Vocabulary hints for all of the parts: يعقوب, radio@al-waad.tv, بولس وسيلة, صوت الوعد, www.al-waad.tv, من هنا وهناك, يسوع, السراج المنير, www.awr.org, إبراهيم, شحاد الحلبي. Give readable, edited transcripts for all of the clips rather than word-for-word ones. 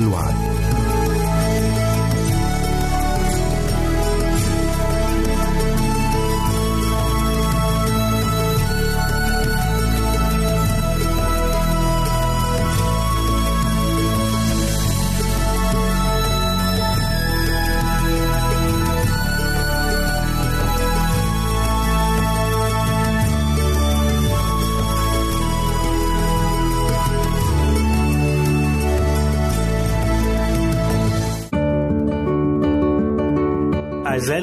الوعد. أعزائي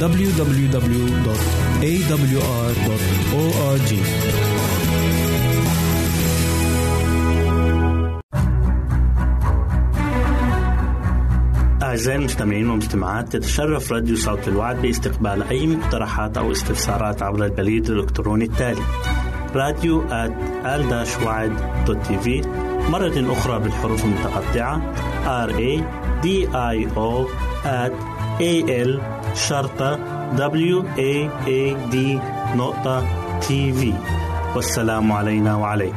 www.awr.org. أعزائي المستمعين والمستمعات، تتشرف راديو صوت الوعد باستقبال أي مقترحات أو استفسارات عبر البريد الإلكتروني التالي radio@al-waad.tv، مرة أخرى بالحروف المتقطعة radio@al-waad.tv. والسلام علينا وعليكم.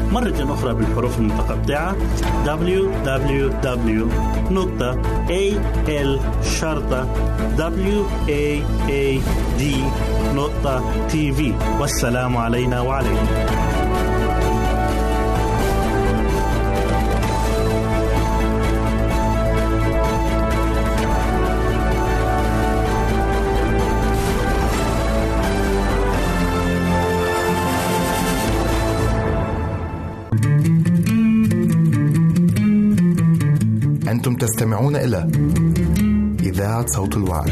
مرة أخرى بالحروف المتقطعة www.al-waad.tv. والسلام علينا وعليكم. أنتم تستمعون إلى إذاعة صوت الوعد.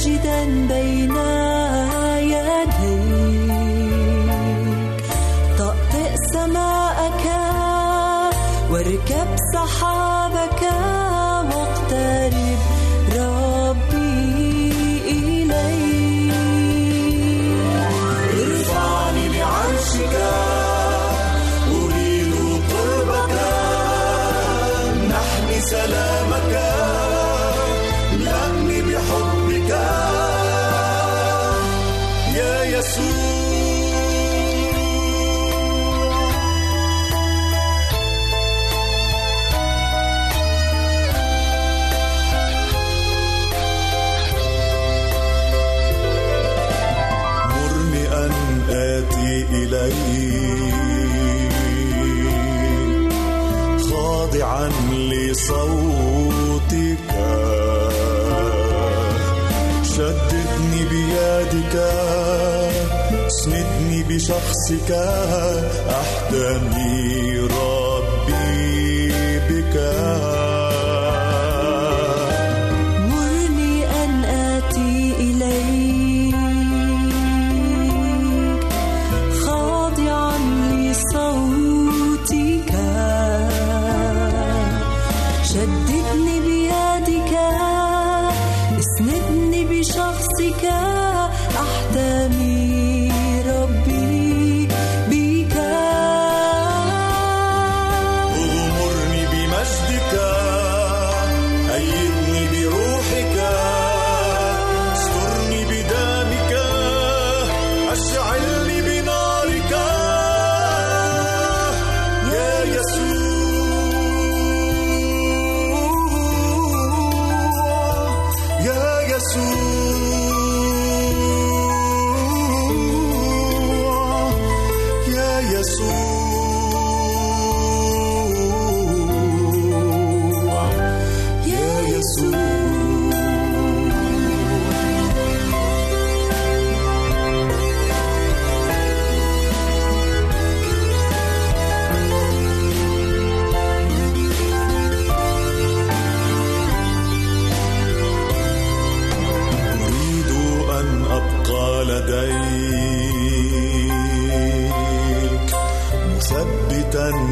ربي إليك. خاضعا لصوتك شددني بيدك اسندني بشخصك احتمي ربي بك.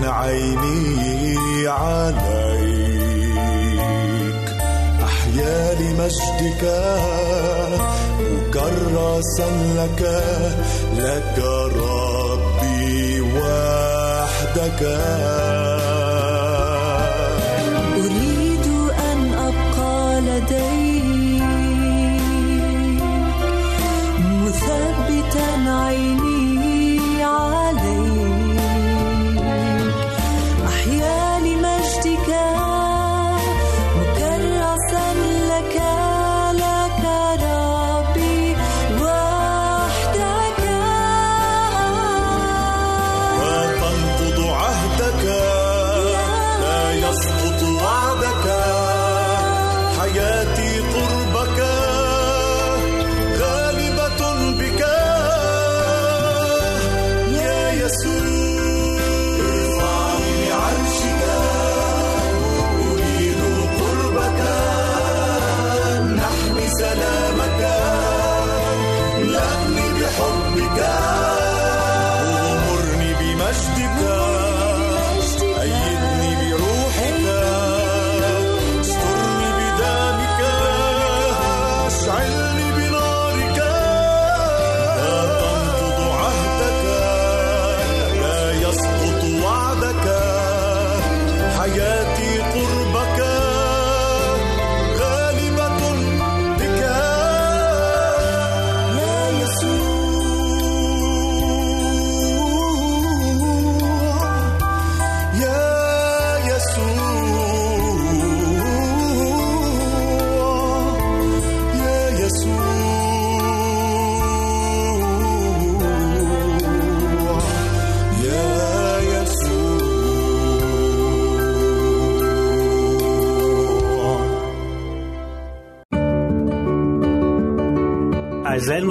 عيني عليك أحيا لمجدك مكرسا لك لك ربي وحدك. أريد أن أبقى لديك مثبتا عيني عليك أعزائي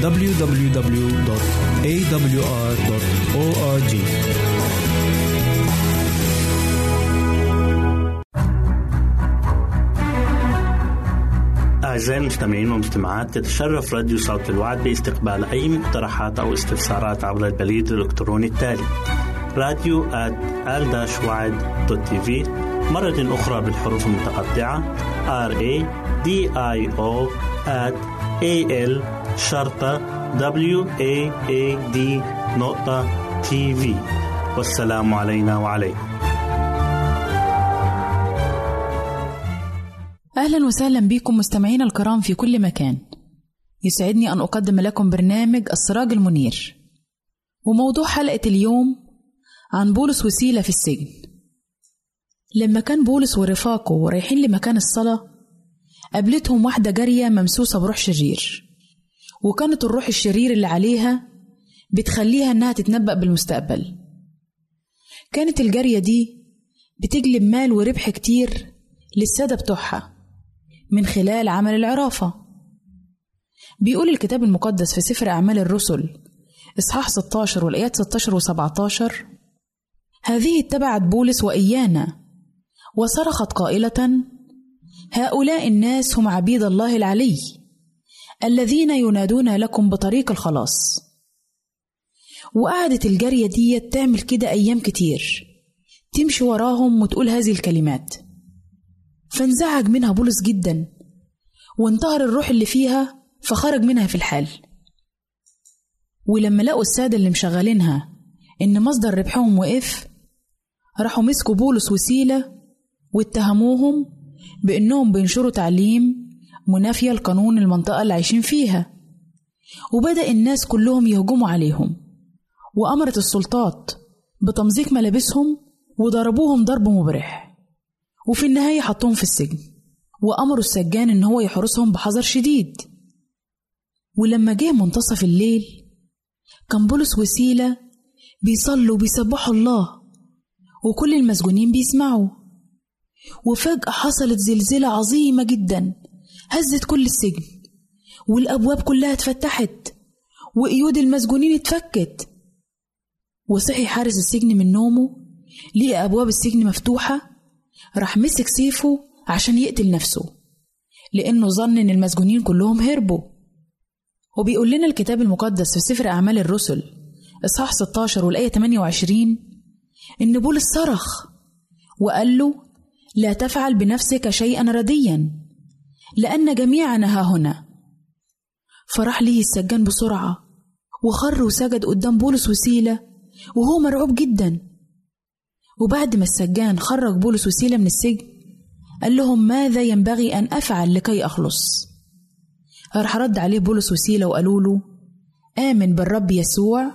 www.awr.org. أعزائي المستمعين والمستمعات، تتشرف راديو صوت الوعد باستقبال أي مقترحات أو استفسارات عبر البريد الإلكتروني التالي radio@al-waad.tv، مرة أخرى بالحروف المتقطعة radio@al-waad.tv. والسلام علينا وعليكم. أهلا وسهلا بكم مستمعين الكرام في كل مكان. يسعدني أن أقدم لكم برنامج السراج المنير، وموضوع حلقة اليوم عن بولس وسيلة في السجن. لما كان بولس ورفاقه رايحين لمكان الصلاة، قابلتهم واحدة جارية ممسوسة بروح شرير، وكانت الروح الشرير اللي عليها بتخليها إنها تتنبأ بالمستقبل. كانت الجارية دي بتجلب مال وربح كتير للسادة بتوعها من خلال عمل العرافة. بيقول الكتاب المقدس في سفر أعمال الرسل إصحاح 16 والآيات 16 و17: هذه اتبعت بولس وإيانا وصرخت قائلة: هؤلاء الناس هم عبيد الله العلي الذين ينادون لكم بطريق الخلاص. وقعدت الجارية دي تعمل كده أيام كتير، تمشي وراهم وتقول هذه الكلمات. فانزعج منها بولس جدا، وانتهر الروح اللي فيها، فخرج منها في الحال. ولما لقوا السادة اللي مشغلينها إن مصدر ربحهم وقف، راحوا مسكوا بولس وسيلة واتهموهم بإنهم بينشروا تعليم منافية لقانون المنطقة اللي عايشين فيها، وبدأ الناس كلهم يهجموا عليهم. وأمرت السلطات بتمزيق ملابسهم وضربوهم ضرب مبرح، وفي النهاية حطوهم في السجن، وأمروا السجان إن هو يحرسهم بحذر شديد. ولما جه منتصف الليل، كان بولس وسيلة بيصلوا وبيسبحوا الله، وكل المسجونين بيسمعوا. وفجأة حصلت زلزلة عظيمة جدا هزت كل السجن، والأبواب كلها اتفتحت، وقيود المسجونين اتفكت. وصحي حارس السجن من نومه، لقى أبواب السجن مفتوحة، راح مسك سيفه عشان يقتل نفسه، لأنه ظن إن المسجونين كلهم هربوا. وبيقول لنا الكتاب المقدس في سفر أعمال الرسل إصحاح 16 والآية 28 إن بولس صرخ وقال له: لا تفعل بنفسك شيئا رديا، لأن جميعنا ها هنا. فراح ليه السجان بسرعة، وخر وسجد قدام بولس وسيلة وهو مرعوب جدا. وبعد ما السجان خرج بولس وسيلة من السجن، قال لهم: ماذا ينبغي أن أفعل لكي أخلص؟ راح رد عليه بولس وسيلة وقالوا له: آمن بالرب يسوع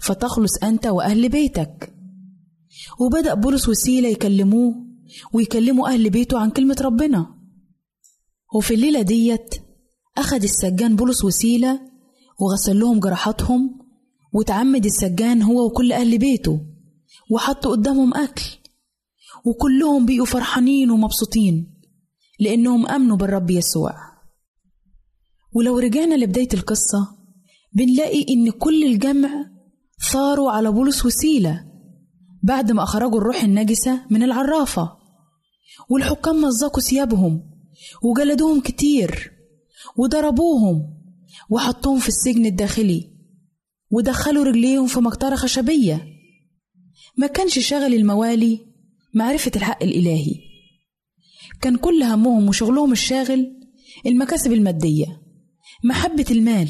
فتخلص أنت وأهل بيتك. وبدأ بولس وسيلة يكلموه ويكلموا أهل بيته عن كلمة ربنا. وفي الليلة ديت أخد السجان بولس وسيلة وغسل لهم جراحاتهم، وتعمد السجان هو وكل أهل بيته، وحطوا قدامهم أكل، وكلهم بقوا فرحانين ومبسوطين لأنهم أمنوا بالرب يسوع. ولو رجعنا لبداية القصة، بنلاقي إن كل الجمع ثاروا على بولس وسيلة بعد ما أخرجوا الروح النجسة من العرافة، والحكام مزقوا ثيابهم وجلدوهم كتير وضربوهم وحطوهم في السجن الداخلي، ودخلوا رجليهم في مقطرة خشبية. ما كانش شغل الموالي معرفة الحق الإلهي، كان كل همهم وشغلهم الشاغل المكاسب المادية، محبة المال.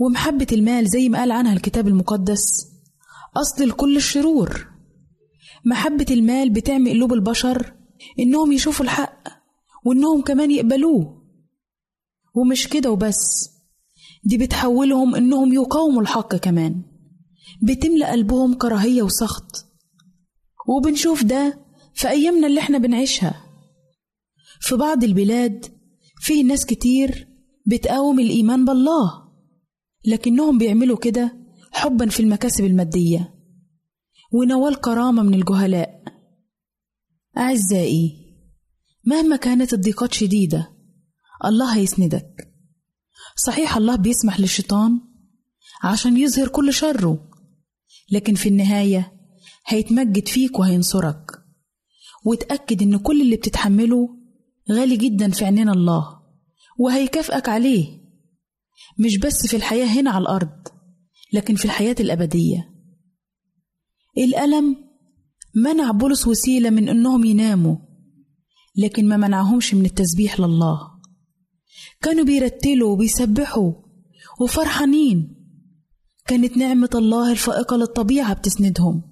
ومحبة المال زي ما قال عنها الكتاب المقدس أصل لكل الشرور. محبة المال بتعمي قلوب البشر إنهم يشوفوا الحق وإنهم كمان يقبلوه. ومش كده وبس، دي بتحولهم إنهم يقاوموا الحق كمان، بتملأ قلبهم كراهية وسخط. وبنشوف ده في أيامنا اللي احنا بنعيشها. في بعض البلاد فيه ناس كتير بتقاوم الإيمان بالله، لكنهم بيعملوا كده حبا في المكاسب المادية ونوال كرامة من الجهلاء. أعزائي، مهما كانت الضيقات شديدة، الله هيسندك. صحيح الله بيسمح للشيطان عشان يظهر كل شره، لكن في النهاية هيتمجد فيك وهينصرك. وتأكد إن كل اللي بتتحمله غالي جدا في عينين الله، وهيكافئك عليه، مش بس في الحياة هنا على الأرض، لكن في الحياة الأبدية. الألم منع بولس وسيلة من أنهم يناموا، لكن ما منعهمش من التسبيح لله. كانوا بيرتلوا وبيسبحوا وفرحانين، كانت نعمة الله الفائقة للطبيعة بتسندهم.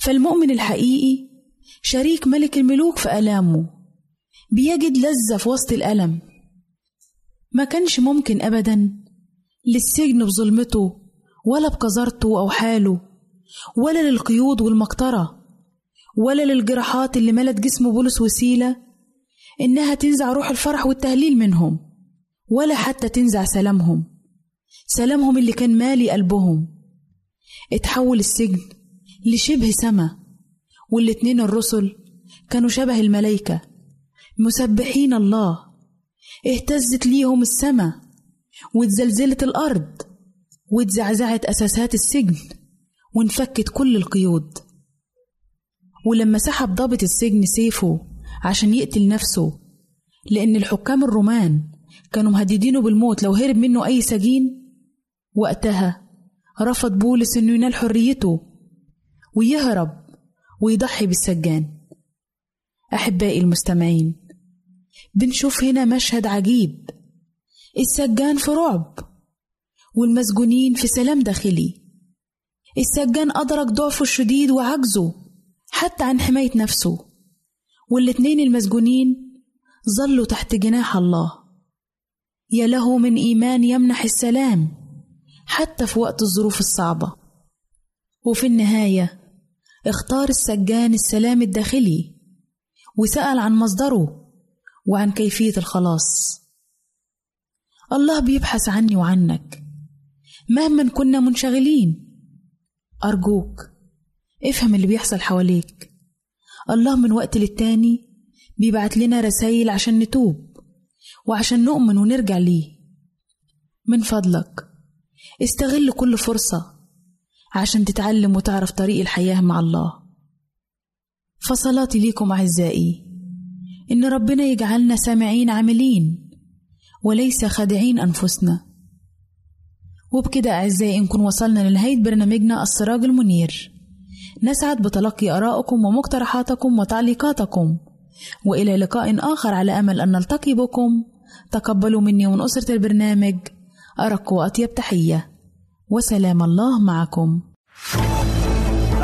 فالمؤمن الحقيقي شريك ملك الملوك في ألامه، بيجد لذة في وسط الألم. ما كانش ممكن أبدا للسجن بظلمته، ولا بقذرته أو حاله، ولا للقيود والمقطرة، ولا للجراحات اللي ملت جسم بولس وسيلة إنها تنزع روح الفرح والتهليل منهم، ولا حتى تنزع سلامهم اللي كان مالي قلبهم. اتحول السجن لشبه سما، والاتنين الرسل كانوا شبه الملائكة مسبحين الله. اهتزت ليهم السما، واتزلزلت الأرض، واتزعزعت أساسات السجن، وانفكت كل القيود. ولما سحب ضابط السجن سيفه عشان يقتل نفسه، لأن الحكام الرومان كانوا مهددينه بالموت لو هرب منه أي سجين، وقتها رفض بولس إنه ينال حريته ويهرب ويضحي بالسجان. أحبائي المستمعين، بنشوف هنا مشهد عجيب، السجان في رعب والمسجونين في سلام داخلي. السجان أدرك ضعفه الشديد وعجزه حتى عن حماية نفسه، والاتنين المسجونين ظلوا تحت جناح الله. يا له من إيمان يمنح السلام حتى في وقت الظروف الصعبة. وفي النهاية اختار السجان السلام الداخلي، وسأل عن مصدره وعن كيفية الخلاص. الله بيبحث عني وعنك مهما كنا منشغلين. أرجوك افهم اللي بيحصل حواليك. الله من وقت للتاني بيبعت لنا رسائل عشان نتوب وعشان نؤمن ونرجع ليه. من فضلك استغل كل فرصة عشان تتعلم وتعرف طريق الحياة مع الله. فصلاتي ليكم أعزائي إن ربنا يجعلنا سامعين عاملين وليس خادعين أنفسنا. وبكده أعزائي نكون وصلنا لنهاية برنامجنا السراج المنير. نسعد بتلقي آرائكم ومقترحاتكم وتعليقاتكم، وإلى لقاء آخر على أمل أن نلتقي بكم. تقبلوا مني ومن أسرة البرنامج أرق وأطيب تحية، وسلام الله معكم.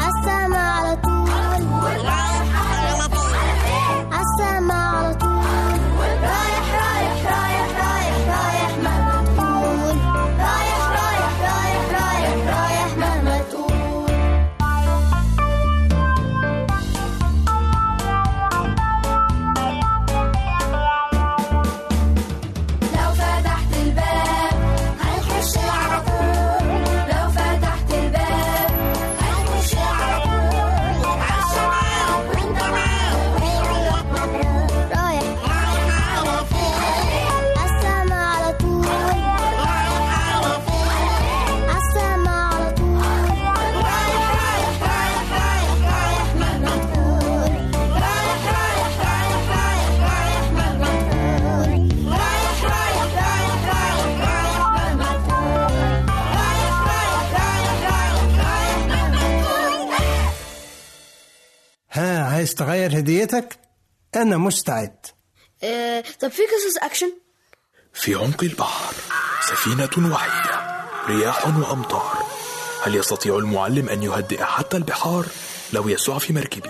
السما على طول عايز تغير هديتك؟ أنا مستعد. طب في قصص أكشن؟ في عمق البحر سفينة وحيدة، رياح وأمطار، هل يستطيع المعلم أن يهدئ حتى البحار؟ لو يسوع في مركبي.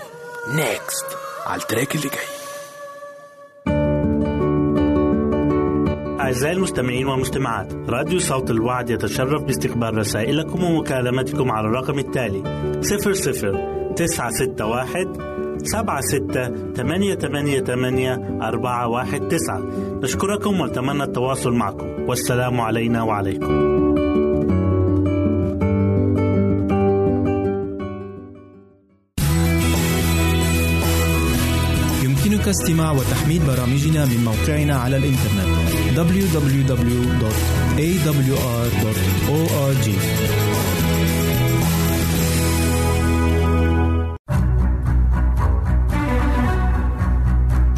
نيكست على التراك اللي جاي. أعزائي المستمعين والمستمعات، راديو صوت الوعد يتشرف باستقبال رسائلكم ومكالمتكم على الرقم التالي 00961 76 88 8 419. نشكركم ونتمنى التواصل معكم، والسلام علينا وعليكم. يمكنك استماع وتحميل برامجنا من موقعنا على الإنترنت www.awr.org.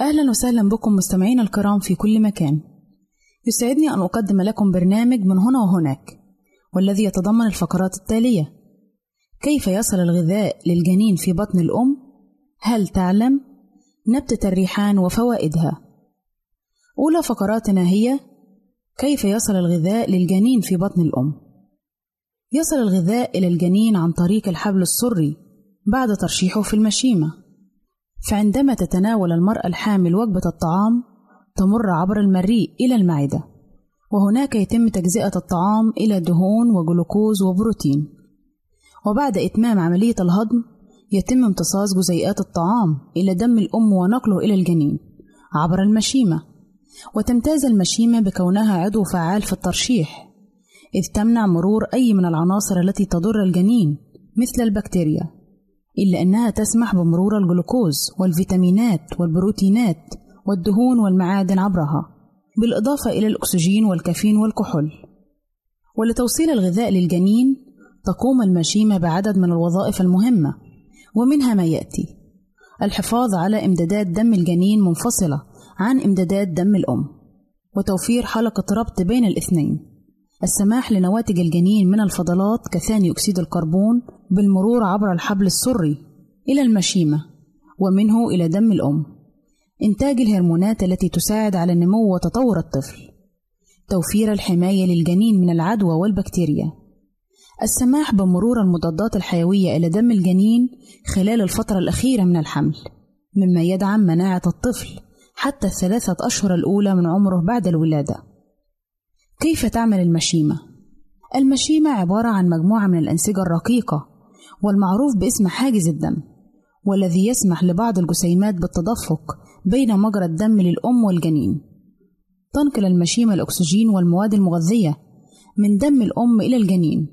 أهلا وسهلا بكم مستمعين الكرام في كل مكان. يسعدني أن أقدم لكم برنامج من هنا وهناك، والذي يتضمن الفقرات التالية: كيف يصل الغذاء للجنين في بطن الأم؟ هل تعلم؟ نبتة الريحان وفوائدها. أولى فقراتنا هي كيف يصل الغذاء للجنين في بطن الأم. يصل الغذاء إلى الجنين عن طريق الحبل السري بعد ترشيحه في المشيمة، فعندما تتناول المرأة الحامل وجبة الطعام تمر عبر المريء إلى المعدة، وهناك يتم تجزئة الطعام إلى دهون وجلوكوز وبروتين، وبعد إتمام عملية الهضم يتم امتصاص جزيئات الطعام إلى دم الأم ونقله إلى الجنين عبر المشيمة، وتمتاز المشيمة بكونها عضو فعال في الترشيح، إذ تمنع مرور أي من العناصر التي تضر الجنين مثل البكتيريا، إلا أنها تسمح بمرور الجلوكوز والفيتامينات والبروتينات والدهون والمعادن عبرها، بالإضافة إلى الأكسجين والكافيين والكحول. ولتوصيل الغذاء للجنين تقوم المشيمة بعدد من الوظائف المهمة، ومنها ما يأتي: الحفاظ على إمدادات دم الجنين منفصلة عن إمدادات دم الأم، وتوفير حلقة ربط بين الاثنين، السماح لنواتج الجنين من الفضلات كثاني أكسيد الكربون بالمرور عبر الحبل السري إلى المشيمة ومنه إلى دم الأم، إنتاج الهرمونات التي تساعد على نمو وتطور الطفل، توفير الحماية للجنين من العدوى والبكتيريا، السماح بمرور المضادات الحيوية إلى دم الجنين خلال الفترة الأخيرة من الحمل، مما يدعم مناعة الطفل حتى ال3 أشهر الأولى من عمره بعد الولادة. كيف تعمل المشيمة؟ المشيمة عبارة عن مجموعة من الأنسجة الرقيقة والمعروف باسم حاجز الدم، والذي يسمح لبعض الجسيمات بالتدفق بين مجرى الدم للأم والجنين. تنقل المشيمة الأكسجين والمواد المغذية من دم الأم إلى الجنين،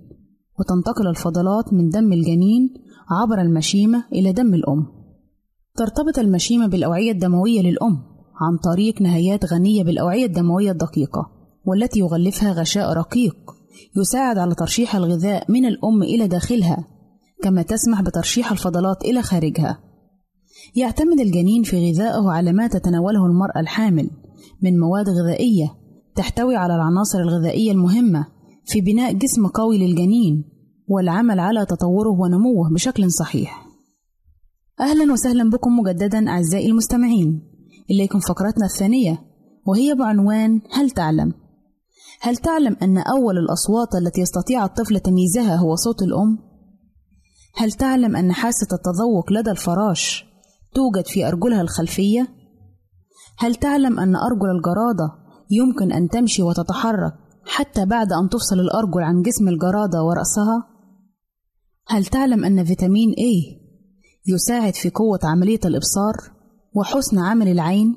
وتنتقل الفضلات من دم الجنين عبر المشيمة إلى دم الأم. ترتبط المشيمة بالأوعية الدموية للأم عن طريق نهايات غنية بالأوعية الدموية الدقيقة، والتي يغلفها غشاء رقيق يساعد على ترشيح الغذاء من الأم إلى داخلها، كما تسمح بترشيح الفضلات إلى خارجها. يعتمد الجنين في غذائه على ما تتناوله المرأة الحامل من مواد غذائية تحتوي على العناصر الغذائية المهمة في بناء جسم قوي للجنين والعمل على تطوره ونموه بشكل صحيح. أهلا وسهلا بكم مجددا أعزائي المستمعين، إليكم فقرتنا الثانية وهي بعنوان هل تعلم؟ هل تعلم أن أول الأصوات التي يستطيع الطفل تمييزها هو صوت الأم؟ هل تعلم أن حاسة التذوق لدى الفراش توجد في أرجلها الخلفية؟ هل تعلم أن أرجل الجرادة يمكن أن تمشي وتتحرك حتى بعد أن تفصل الأرجل عن جسم الجرادة ورأسها؟ هل تعلم أن فيتامين A يساعد في قوة عملية الإبصار وحسن عمل العين،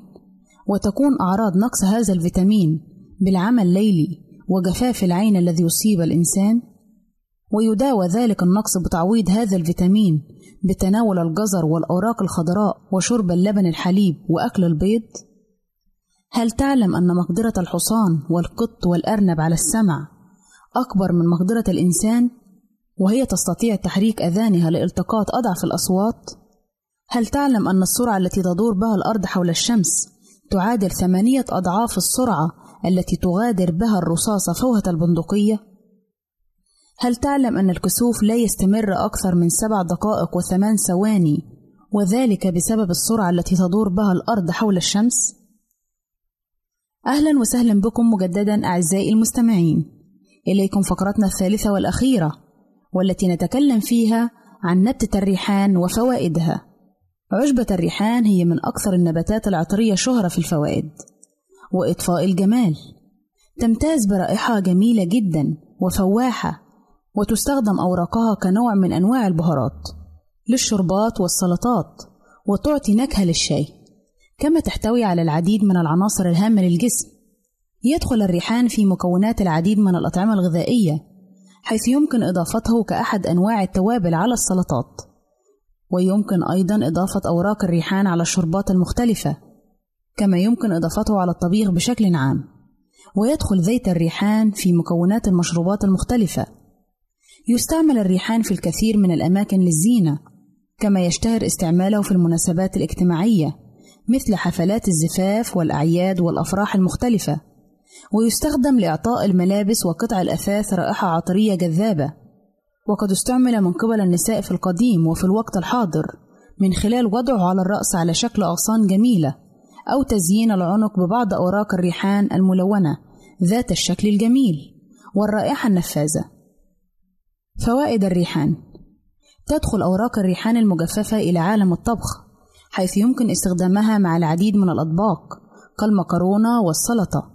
وتكون أعراض نقص هذا الفيتامين بالعمى الليلي وجفاف العين الذي يصيب الإنسان؟ ويداوى ذلك النقص بتعويض هذا الفيتامين بتناول الجزر والأوراق الخضراء وشرب اللبن الحليب وأكل البيض؟ هل تعلم أن مقدرة الحصان والقط والأرنب على السمع أكبر من مقدرة الإنسان، وهي تستطيع تحريك أذانها لالتقاط أضعف الأصوات؟ هل تعلم أن السرعة التي تدور بها الأرض حول الشمس تعادل 8 أضعاف السرعة التي تغادر بها الرصاصة فوهة البندقية؟ هل تعلم أن الكسوف لا يستمر أكثر من 7 دقائق و8 ثواني، وذلك بسبب السرعة التي تدور بها الأرض حول الشمس؟ أهلا وسهلا بكم مجددا أعزائي المستمعين، إليكم فقرتنا الثالثة والأخيرة، والتي نتكلم فيها عن نبتة الريحان وفوائدها. عشبة الريحان هي من أكثر النباتات العطرية شهرة في الفوائد وإطفاء الجمال، تمتاز برائحة جميلة جدا وفواحة، وتستخدم أوراقها كنوع من أنواع البهارات للشربات والسلطات، وتعطي نكهة للشاي، كما تحتوي على العديد من العناصر الهامة للجسم. يدخل الريحان في مكونات العديد من الأطعمة الغذائية، حيث يمكن إضافته كأحد أنواع التوابل على السلطات، ويمكن أيضا إضافة أوراق الريحان على الشربات المختلفة، كما يمكن إضافته على الطبيخ بشكل عام. ويدخل زيت الريحان في مكونات المشروبات المختلفة. يستعمل الريحان في الكثير من الأماكن للزينة، كما يشتهر استعماله في المناسبات الاجتماعية مثل حفلات الزفاف والأعياد والأفراح المختلفة، ويستخدم لإعطاء الملابس وقطع الأثاث رائحة عطرية جذابة، وقد استعمل من قبل النساء في القديم وفي الوقت الحاضر من خلال وضعه على الرأس على شكل أغصان جميلة، أو تزيين العنق ببعض أوراق الريحان الملونة ذات الشكل الجميل والرائحة النفاذة. فوائد الريحان: تدخل أوراق الريحان المجففة إلى عالم الطبخ، حيث يمكن استخدامها مع العديد من الأطباق كالمكرونة والسلطة،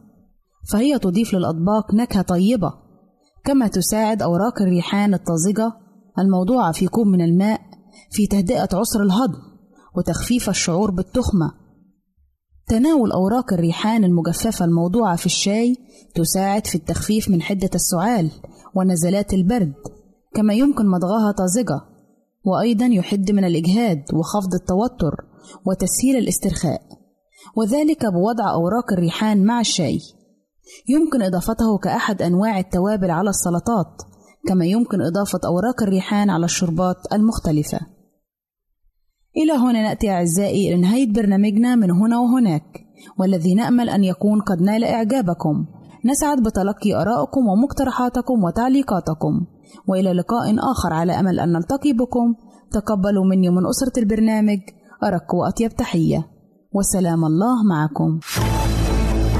فهي تضيف للأطباق نكهة طيبة. كما تساعد أوراق الريحان الطازجة الموضوعة في كوب من الماء في تهدئة عسر الهضم وتخفيف الشعور بالتخمة. تناول أوراق الريحان المجففة الموضوعة في الشاي تساعد في التخفيف من حدة السعال ونزلات البرد، كما يمكن مضغها طازجة، وأيضا يحد من الإجهاد وخفض التوتر وتسهيل الاسترخاء، وذلك بوضع أوراق الريحان مع الشاي. يمكن إضافته كأحد أنواع التوابل على السلطات، كما يمكن إضافة أوراق الريحان على الشربات المختلفة. إلى هنا نأتي أعزائي إلى نهاية برنامجنا من هنا وهناك، والذي نأمل أن يكون قد نال إعجابكم. نسعد بتلقي آرائكم ومقترحاتكم وتعليقاتكم، وإلى لقاء آخر على أمل أن نلتقي بكم. تقبلوا مني ومن أسرة البرنامج أرق وأطيب تحية، وسلام الله معكم.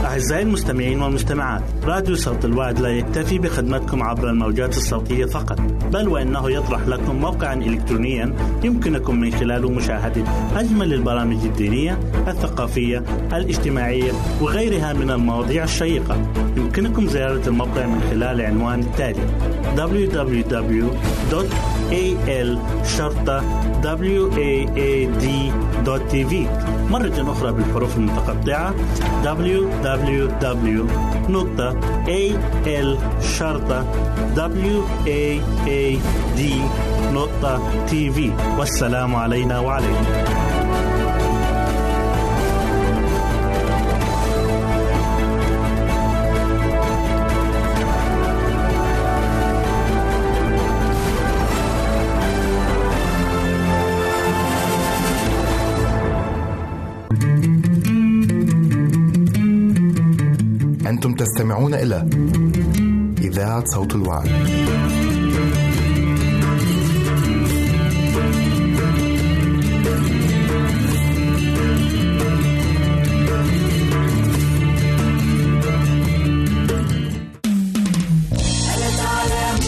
أعزائي المستمعين والمستمعات، راديو صوت الوعد لا يكتفي بخدمتكم عبر الموجات الصوتية فقط، بل وأنه يطرح لكم موقعا إلكترونيا يمكنكم من خلاله مشاهدة أجمل البرامج الدينية، الثقافية، الاجتماعية وغيرها من المواضيع الشيقة. يمكنكم زيارة الموقع من خلال العنوان التالي: www.al-waad.tv. مرة أخرى بالحروف المتقطعة: www.al-waad.tv. والسلام علينا وعليكم. أنتم تستمعون إلى إذاعة صوت الوعد. ألا تعلمون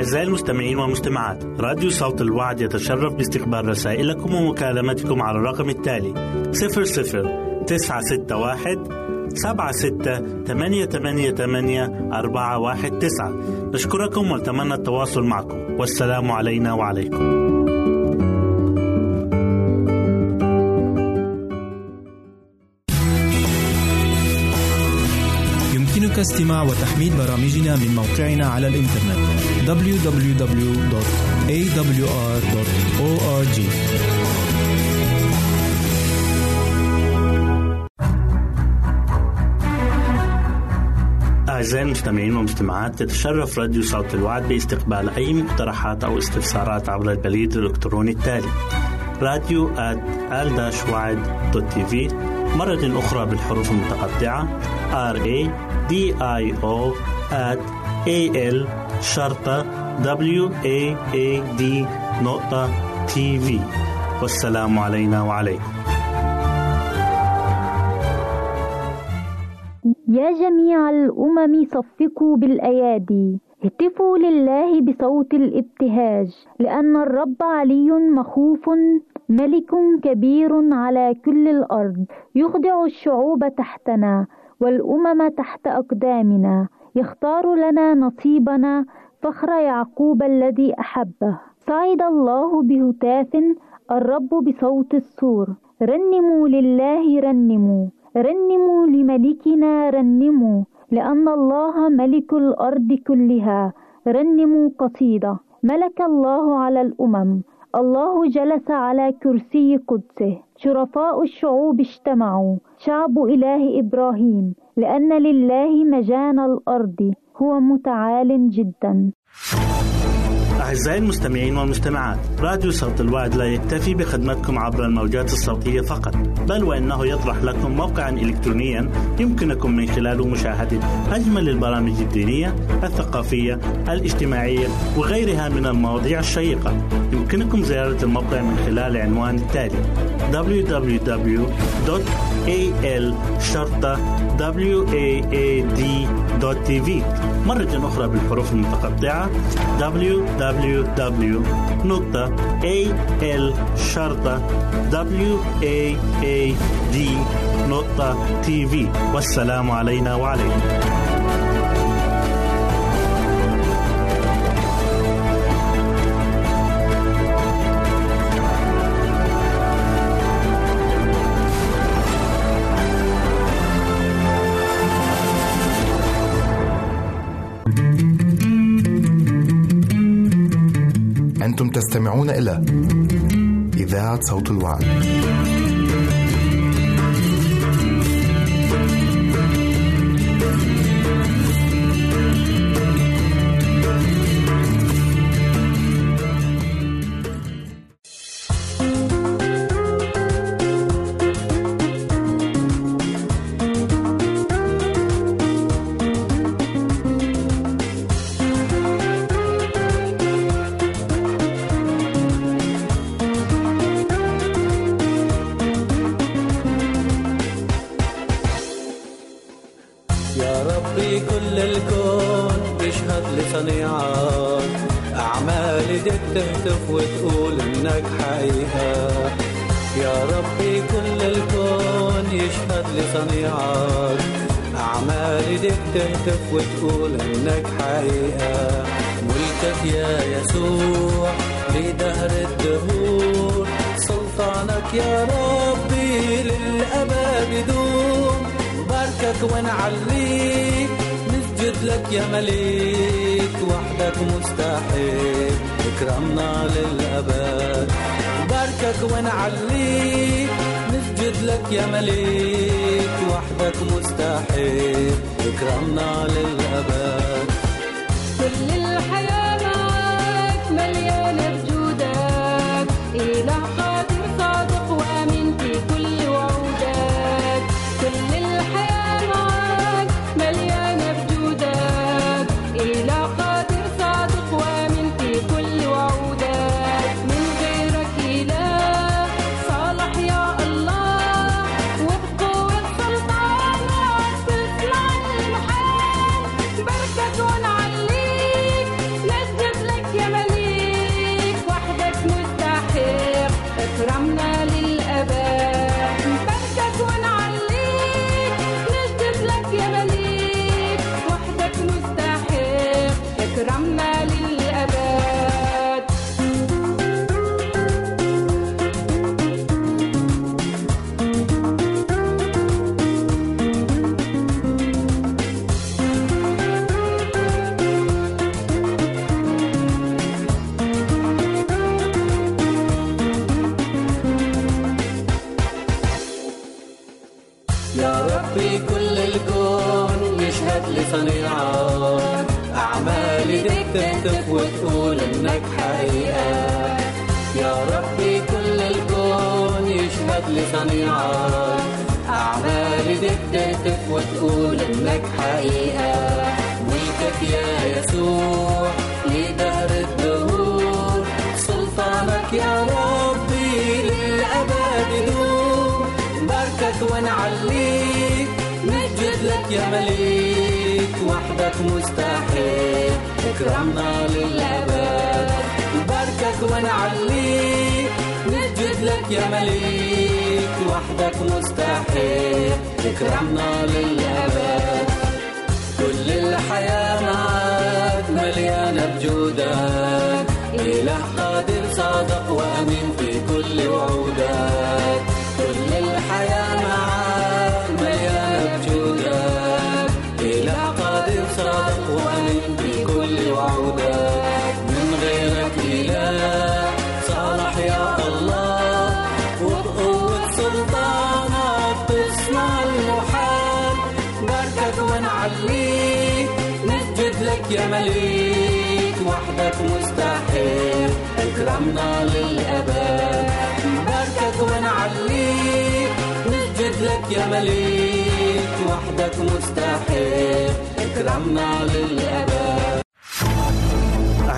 أعزائي المستمعين والمستمعات، راديو صوت الوعد يتشرف باستقبال رسائلكم ومكالمتكم على الرقم التالي 00961 76 88 8419. نشكركم ونتمنى التواصل معكم، والسلام علينا وعليكم. يمكنك استماع وتحميل برامجنا من موقعنا على الإنترنت www.awr.org. أعزائي المستمعين والمستمعات، تتشرف راديو صوت الوعد باستقبال أي مقترحات أو استفسارات عبر البريد الإلكتروني التالي radio@al-waad.tv، مرة أخرى بالحروف المتقطعة radio@al-waad.tv. والسلام علينا وعليكم. يا جميع الأمم صفقوا بالأيادي، اهتفوا لله بصوت الابتهاج، لأن الرب علي مخوف، ملك كبير على كل الأرض، يخضع الشعوب تحتنا والأمم تحت أقدامنا، يختار لنا نصيبنا، فخر يعقوب الذي أحبه. صعد الله بهتاف، الرب بصوت الصور. رنموا لله رنموا، رنموا لملكنا رنموا، لأن الله ملك الأرض كلها. رنموا قصيدة. ملك الله على الأمم، الله جلس على كرسي قدسه. شرفاء الشعوب اجتمعوا، شعب إله إبراهيم، لأن لله مجان الأرض، هو متعال جدا. أعزائي المستمعين والمستمعات، راديو صوت الوعد لا يكتفي بخدمتكم عبر الموجات الصوتية فقط، بل وأنه يطرح لكم موقعا إلكترونيا يمكنكم من خلاله مشاهدة أجمل البرامج الدينية، الثقافية، الاجتماعية وغيرها من المواضيع الشيقة. يمكنكم زيارة الموقع من خلال العنوان التالي www.al-waad.tv، مرة أخرى بالحروف المتقطعة www.al-waad.tv. والسلام علينا وعليكم. أنتم تستمعون إلى إذاعة صوت الوعد. هات لي صنيعة أعمالي تكتف وتقول إنك حقيقة. يا ربي كل الكون يشهد لي صنيعة أعمالي تكتف وتقول إنك حقيقة. ملكك يا يسوع لدهر الدهور، سلطانك يا ربي للأبد نور. بركك ونعليك نجد لك يا مليك، وحدك مستحيل اكرمنا للأبد. بركك ونعليك نجد لك يا مليك، وحدك مستحيل اكرمنا للأبد. كل الحياة معاك مليانة بجودك، إله قادر صادق وأمين في كل وعودك. كل الحياة معاك مليانة بجودك، إله قادر صادق وأمين في كل وعودك. من غيرك إله صالح يا الله، وبقوة سلطانك تصنع المحال. بركك ونعليك يا مليك، وحدك مستحيل اكرمنا للأبد. بركك ونعليك نسجد لك يا مليك، وحدك مستحيل اكرمنا للأبد.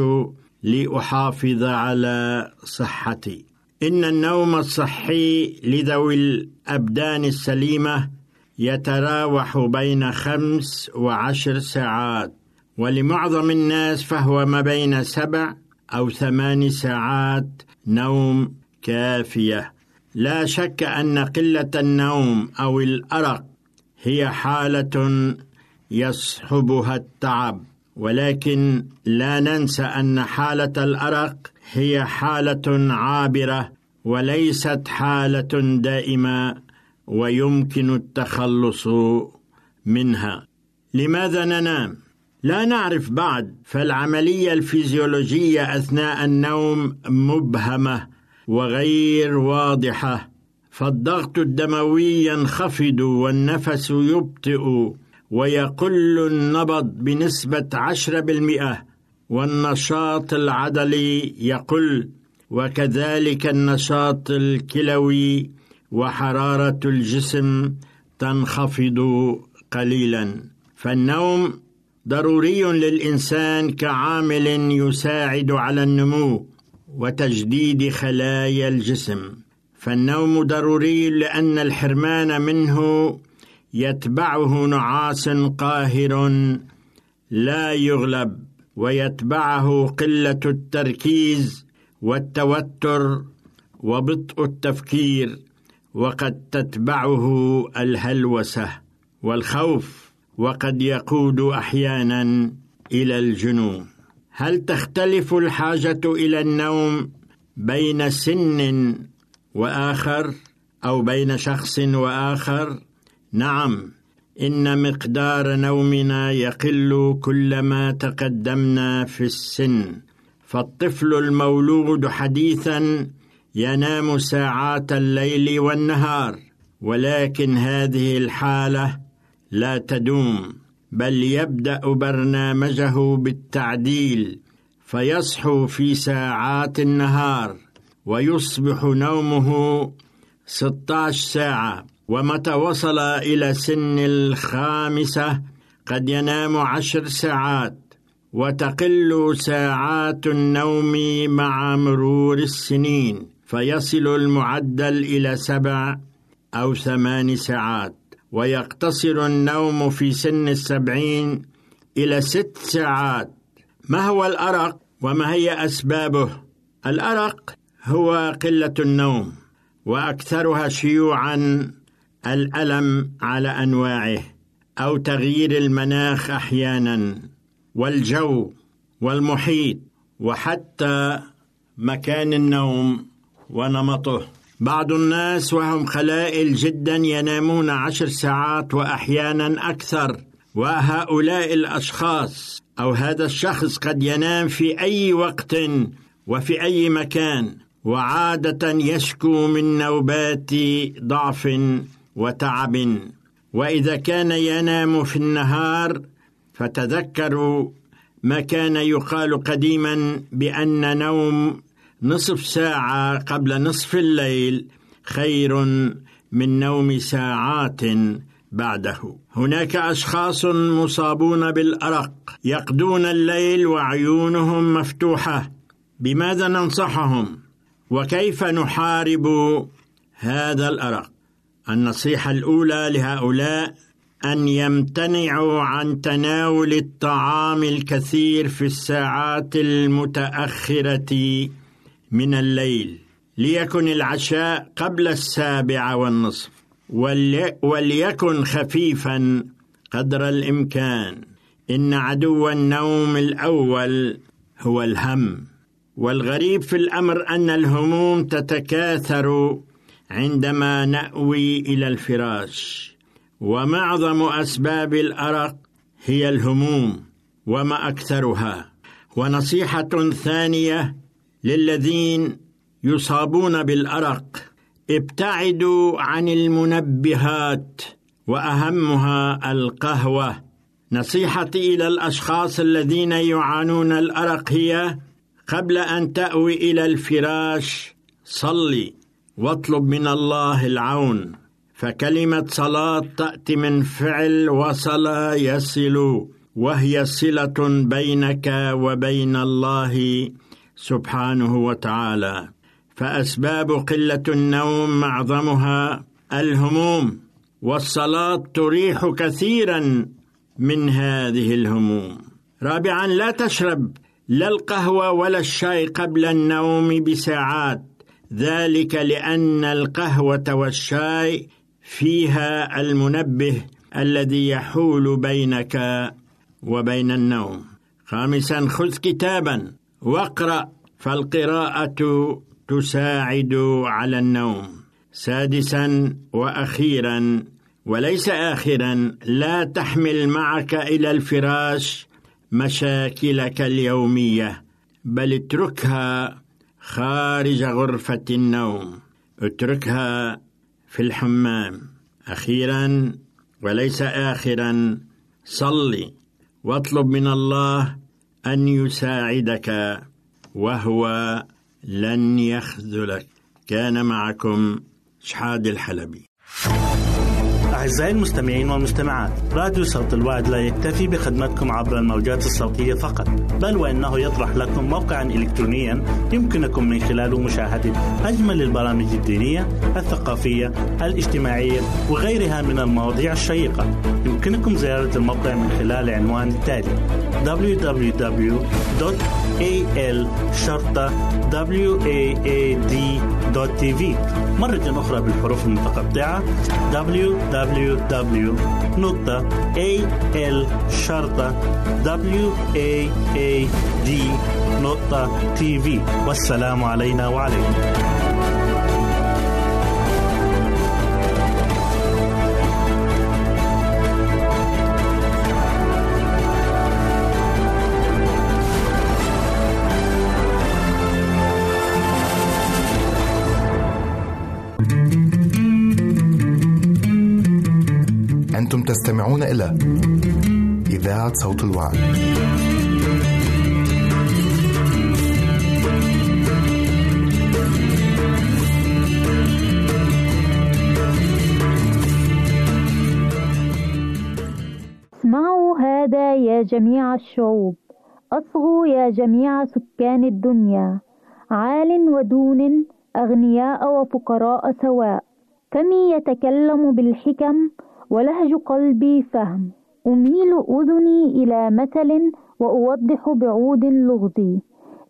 لأحافظ على صحتي؟ إن النوم الصحي لذوي الأبدان السليمة يتراوح بين 5 و10 ساعات، ولمعظم الناس فهو ما بين 7 أو 8 ساعات نوم كافية. لا شك أن قلة النوم أو الأرق هي حالة يصحبها التعب، ولكن لا ننسى أن حالة الأرق هي حالة عابرة وليست حالة دائمة، ويمكن التخلص منها. لماذا ننام؟ لا نعرف بعد، فالعملية الفيزيولوجية أثناء النوم مبهمة وغير واضحة، فالضغط الدموي ينخفض والنفس يبطئ ويقل النبض بنسبة 10%، والنشاط العضلي يقل، وكذلك النشاط الكلوي وحرارة الجسم تنخفض قليلا. فالنوم ضروري للإنسان كعامل يساعد على النمو وتجديد خلايا الجسم، فالنوم ضروري لأن الحرمان منه يتبعه نعاس قاهر لا يغلب، ويتبعه قلة التركيز والتوتر وبطء التفكير، وقد تتبعه الهلوسة والخوف، وقد يقود أحيانا إلى الجنون. هل تختلف الحاجة إلى النوم بين سن وآخر أو بين شخص وآخر؟ نعم، إن مقدار نومنا يقل كلما تقدمنا في السن، فالطفل المولود حديثا ينام ساعات الليل والنهار، ولكن هذه الحالة لا تدوم، بل يبدأ برنامجه بالتعديل، فيصحو في ساعات النهار، ويصبح نومه 16 ساعة، ومتى وصل إلى سن 5 قد ينام 10 ساعات، وتقل ساعات النوم مع مرور السنين، فيصل المعدل إلى 7 أو 8 ساعات، ويقتصر النوم في سن 70 إلى 6 ساعات. ما هو الأرق وما هي أسبابه؟ الأرق هو قلة النوم، وأكثرها شيوعاً الألم على أنواعه، أو تغيير المناخ أحياناً والجو والمحيط، وحتى مكان النوم ونمطه. بعض الناس وهم خلائل جدا ينامون 10 ساعات وأحيانا أكثر، وهؤلاء الأشخاص أو هذا الشخص قد ينام في أي وقت وفي أي مكان، وعادة يشكو من نوبات ضعف وتعب. وإذا كان ينام في النهار فتذكروا ما كان يقال قديما بأن نوم 1/2 ساعة قبل نصف الليل خير من نوم ساعات بعده. هناك أشخاص مصابون بالأرق يقضون الليل وعيونهم مفتوحة، بماذا ننصحهم وكيف نحارب هذا الأرق؟ النصيحة الأولى لهؤلاء أن يمتنعوا عن تناول الطعام الكثير في الساعات المتأخرة من الليل، ليكن العشاء قبل 7:15، وليكن خفيفا قدر الإمكان. إن عدو النوم الأول هو الهم، والغريب في الأمر أن الهموم تتكاثر عندما نأوي إلى الفراش، ومعظم أسباب الأرق هي الهموم وما أكثرها. ونصيحة ثانية للذين يصابون بالأرق، ابتعدوا عن المنبهات وأهمها القهوة. نصيحتي إلى الأشخاص الذين يعانون الأرق هي: قبل أن تأوي إلى الفراش صلي واطلب من الله العون، فكلمة صلاة تأتي من فعل وصل يصل، وهي صلة بينك وبين الله سبحانه وتعالى. فأسباب قلة النوم معظمها الهموم، والصلاة تريح كثيرا من هذه الهموم. رابعا، لا تشرب لا القهوة ولا الشاي قبل النوم بساعات، ذلك لأن القهوة والشاي فيها المنبه الذي يحول بينك وبين النوم. خامسا، خذ كتابا واقرأ، فالقراءة تساعد على النوم. سادسا وأخيرا وليس آخرا، لا تحمل معك إلى الفراش مشاكلك اليومية، بل اتركها خارج غرفة النوم، اتركها في الحمام. أخيرا وليس آخرا، صلي واطلب من الله أن يساعدك، وهو لن يخذلك. كان معكم شحاد الحلبي. أعزائي المستمعين والمستمعات، راديو صوت الوعد لا يكتفي بخدمتكم عبر الموجات الصوتية فقط، بل وإنه يطرح لكم موقعا إلكترونيا يمكنكم من خلاله مشاهدة أجمل البرامج الدينية، الثقافية، الاجتماعية وغيرها من المواضيع الشيقة. يمكنكم زيارة الموقع من خلال العنوان التالي: www.al-waad.tv. مرة أخرى بالحروف المتقطعة: www.al-waad.tv. والسلام علينا وعليكم. أنتم تستمعون إلى إذاعة صوت الوعد. اسمعوا هذا يا جميع الشعوب، أصغوا يا جميع سكان الدنيا، عال ودون، أغنياء وفقراء سواء. فمي يتكلم بالحكم، ولهج قلبي فهم. أميل أذني إلى مثل، وأوضح بعود لغزي.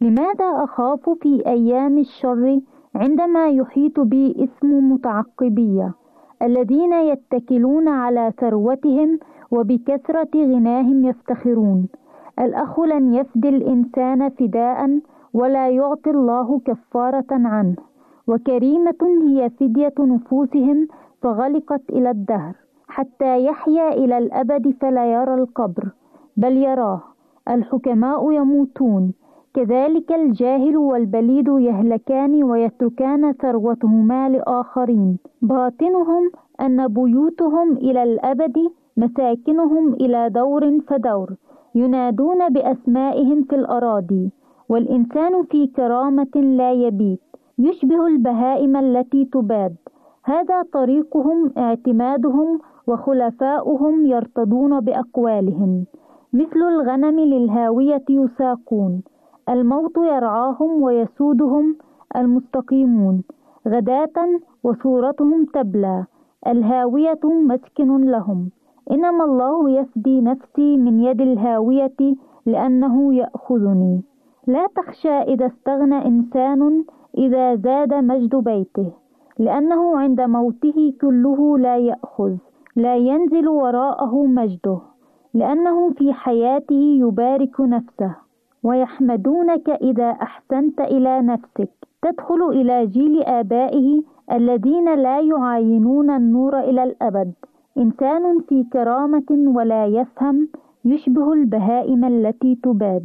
لماذا أخاف في أيام الشر، عندما يحيط بي اسم متعقبية، الذين يتكلون على ثروتهم، وبكثرة غناهم يفتخرون. الأخ لن يفدي الإنسان فداء، ولا يعطي الله كفارة عنه. وكريمة هي فدية نفوسهم، فغلقت إلى الدهر، حتى يحيا إلى الأبد فلا يرى القبر بل يراه. الحكماء يموتون، كذلك الجاهل والبليد يهلكان، ويتركان ثروتهما لآخرين. باطنهم أن بيوتهم إلى الأبد، مساكنهم إلى دور فدور. ينادون بأسمائهم في الأراضي، والإنسان في كرامة لا يبيت، يشبه البهائم التي تباد. هذا طريقهم اعتمادهم، وخلفاؤهم يرتضون بأقوالهم. مثل الغنم للهاوية يساقون، الموت يرعاهم ويسودهم. المستقيمون غداة وصورتهم تبلى، الهاوية مسكن لهم. إنما الله يفدي نفسي من يد الهاوية، لأنه يأخذني. لا تخشى إذا استغنى إنسان، إذا زاد مجد بيته، لأنه عند موته كله لا يأخذ، لا ينزل وراءه مجده، لأنه في حياته يبارك نفسه. ويحمدونك إذا أحسنت إلى نفسك. تدخل إلى جيل آبائه، الذين لا يعاينون النور إلى الأبد. إنسان في كرامة ولا يفهم، يشبه البهائم التي تباد.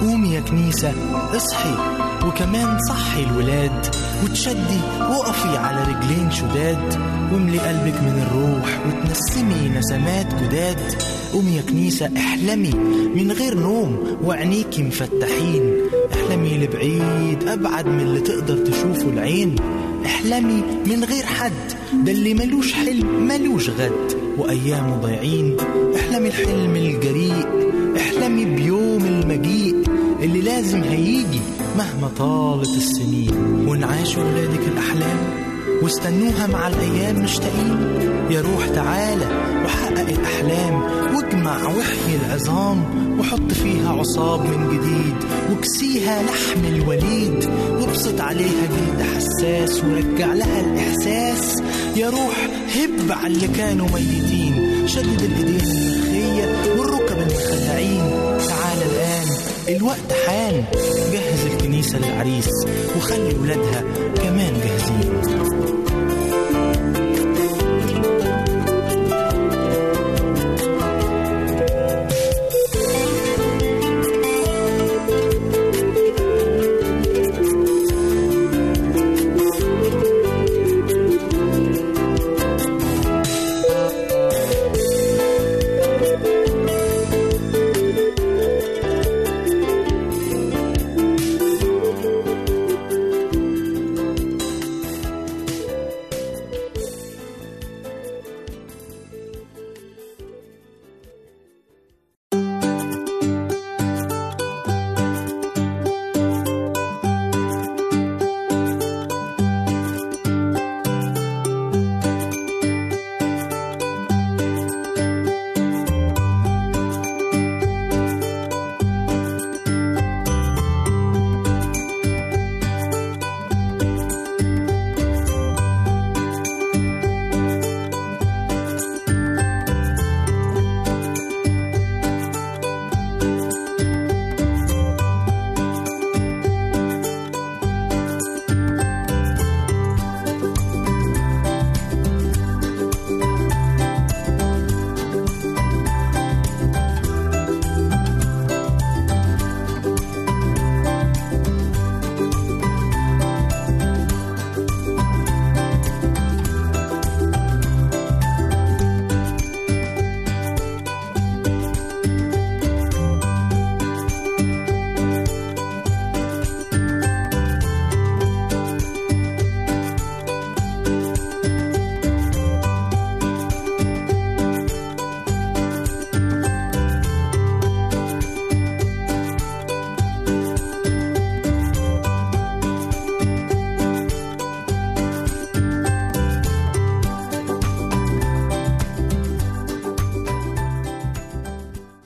قومي يا كنيسة اصحي، وكمان صحي الولاد، وتشدي وقفي على رجلين شداد، واملي قلبك من الروح وتنسمي نسمات جداد. قومي يا كنيسة احلمي من غير نوم وعينيكي مفتحين، احلمي لبعيد أبعد من اللي تقدر تشوفه العين، احلمي من غير حد ده اللي ملوش حلم ملوش غد وأيامه ضايعين، احلمي الحلم الجريء، احلمي بيوم المجيء اللي لازم هيجي مهما طالت السنين، ونعاشوا ولادك الأحلام واستنوها مع الأيام مشتاقين. يا روح تعالى وحقق الأحلام، واجمع وحي العظام وحط فيها عصاب من جديد، وكسيها لحم الوليد وابسط عليها جلد حساس، ورجع لها الإحساس. يا روح هب على اللي كانوا ميتين، شدد الإيدين المخية والركب المخلعين، تعالى الآن الوقت حان، جهز الكنيسة للعريس وخلي ولادها كمان جاهزين.